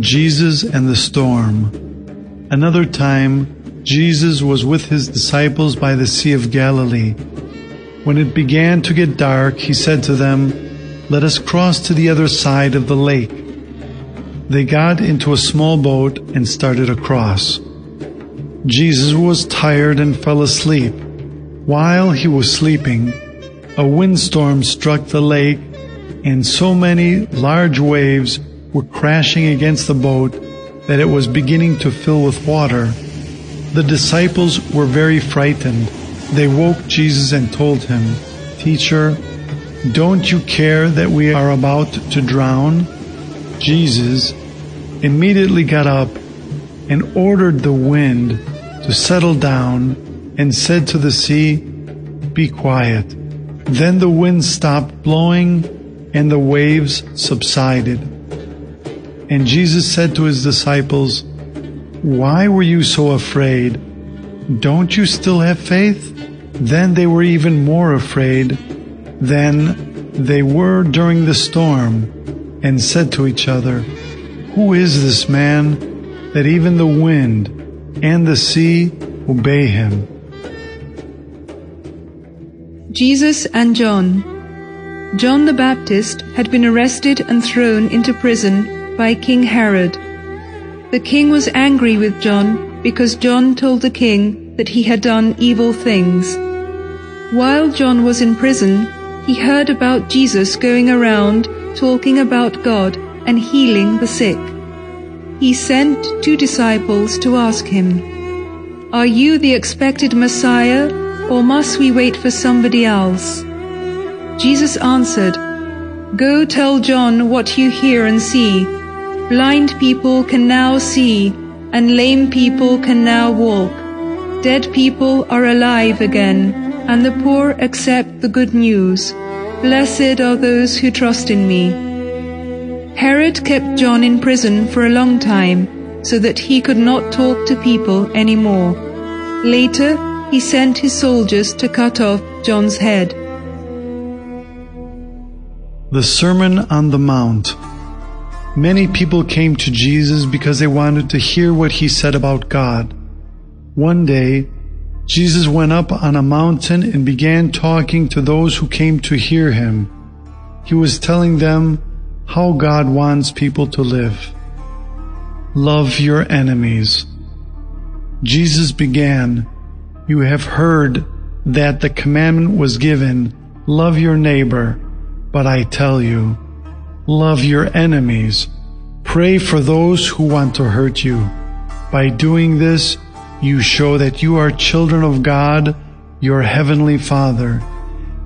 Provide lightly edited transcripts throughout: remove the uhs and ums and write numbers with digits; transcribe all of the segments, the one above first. Jesus and the storm. Another time, Jesus was with his disciples by the Sea of Galilee. When it began to get dark, he said to them, "Let us cross to the other side of the lake." They got into a small boat and started across. Jesus was tired and fell asleep. While he was sleeping, a windstorm struck the lake, and so many large waves were crashing against the boat that it was beginning to fill with water. The disciples were very frightened. They woke Jesus and told him, "Teacher, don't you care that we are about to drown?" Jesus immediately got up and ordered the wind to settle down and said to the sea, "Be quiet." Then the wind stopped blowing and the waves subsided. And Jesus said to his disciples, "Why were you so afraid? Don't you still have faith?" Then they were even more afraid than they were during the storm, and said to each other, "Who is this man that even the wind and the sea obey him?" Jesus and John. John the Baptist had been arrested and thrown into prison by King Herod. The king was angry with John because John told the king that he had done evil things. While John was in prison, he heard about Jesus going around talking about God and healing the sick. He sent two disciples to ask him, "Are you the expected Messiah, or must we wait for somebody else?" Jesus answered, "Go tell John what you hear and see. Blind people can now see, and lame people can now walk. Dead people are alive again, and the poor accept the good news. Blessed are those who trust in me." Herod kept John in prison for a long time, so that he could not talk to people anymore. Later, he sent his soldiers to cut off John's head. The Sermon on the Mount. Many people came to Jesus because they wanted to hear what he said about God. One day, Jesus went up on a mountain and began talking to those who came to hear him. He was telling them how God wants people to live. Love your enemies. Jesus began, "You have heard that the commandment was given, love your neighbor, but I tell you, love your enemies. Pray for those who want to hurt you. By doing this, you show that you are children of God, your heavenly Father.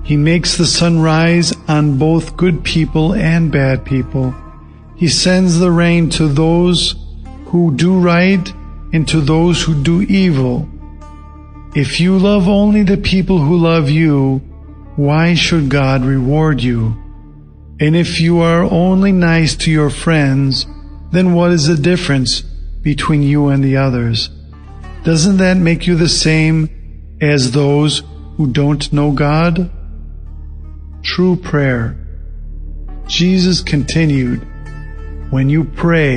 He makes the sun rise on both good people and bad people. He sends the rain to those who do right and to those who do evil. If you love only the people who love you, why should God reward you? And if you are only nice to your friends, then what is the difference between you and the others? Doesn't that make you the same as those who don't know God?" True prayer. Jesus continued, "When you pray,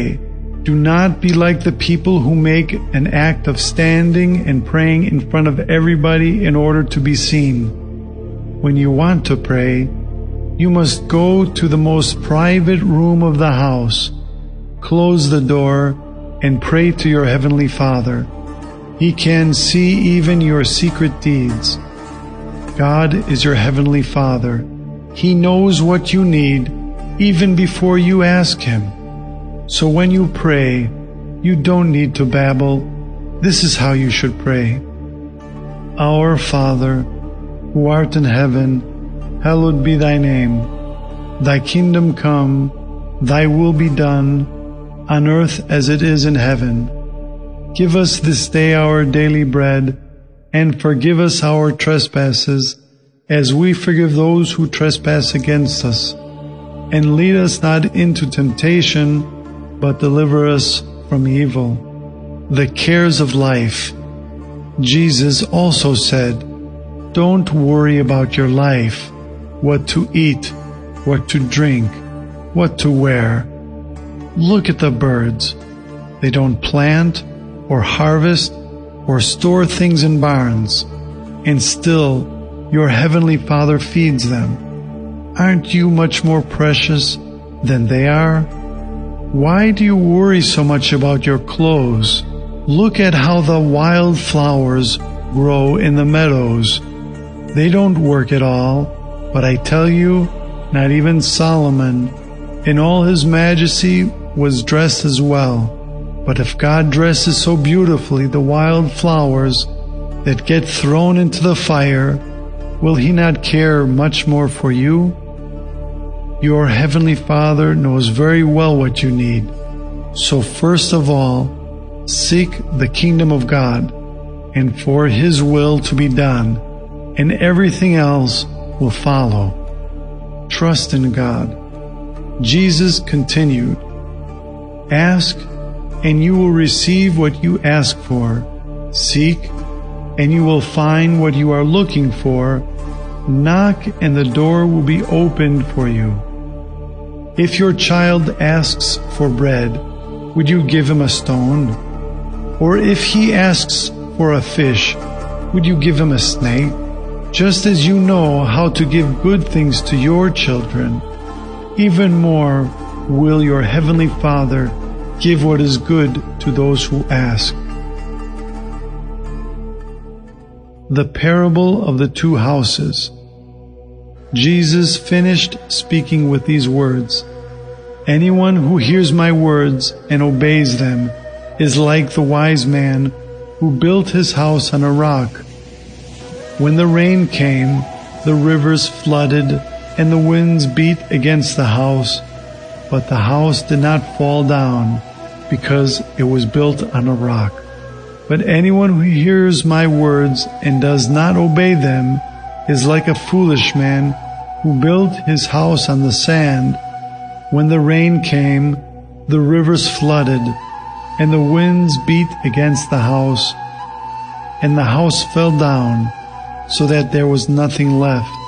do not be like the people who make an act of standing and praying in front of everybody in order to be seen. When you want to pray, you must go to the most private room of the house, close the door, and pray to your heavenly Father. He can see even your secret deeds. God is your heavenly Father. He knows what you need even before you ask him. So when you pray, you don't need to babble. This is how you should pray. Our Father, who art in heaven, hallowed be thy name. Thy kingdom come, thy will be done, on earth as it is in heaven. Give us this day our daily bread, and forgive us our trespasses, as we forgive those who trespass against us. And lead us not into temptation, but deliver us from evil." The cares of life. Jesus also said, "Don't worry about your life, what to eat, what to drink, what to wear. Look at the birds. They don't plant or harvest or store things in barns, and still your heavenly Father feeds them. Aren't you much more precious than they are? Why do you worry so much about your clothes? Look at how the wild flowers grow in the meadows. They don't work at all, but I tell you, not even Solomon, in all his majesty, was dressed as well. But if God dresses so beautifully the wild flowers that get thrown into the fire, will He not care much more for you? Your heavenly Father knows very well what you need. So first of all, seek the kingdom of God, and for His will to be done, and everything else will follow. Trust in God. Jesus continued, "Ask, and you will receive what you ask for. Seek, and you will find what you are looking for. Knock, and the door will be opened for you." If your child asks for bread, would you give him a stone? Or if he asks for a fish, would you give him a snake? Just as you know how to give good things to your children, even more will your heavenly Father give what is good to those who ask. The parable of the two houses. Jesus finished speaking with these words, "Anyone who hears my words and obeys them is like the wise man who built his house on a rock. When the rain came, the rivers flooded, and the winds beat against the house, but the house did not fall down, because it was built on a rock. But anyone who hears my words and does not obey them is like a foolish man who built his house on the sand. When the rain came, the rivers flooded, and the winds beat against the house, and the house fell down, so that there was nothing left.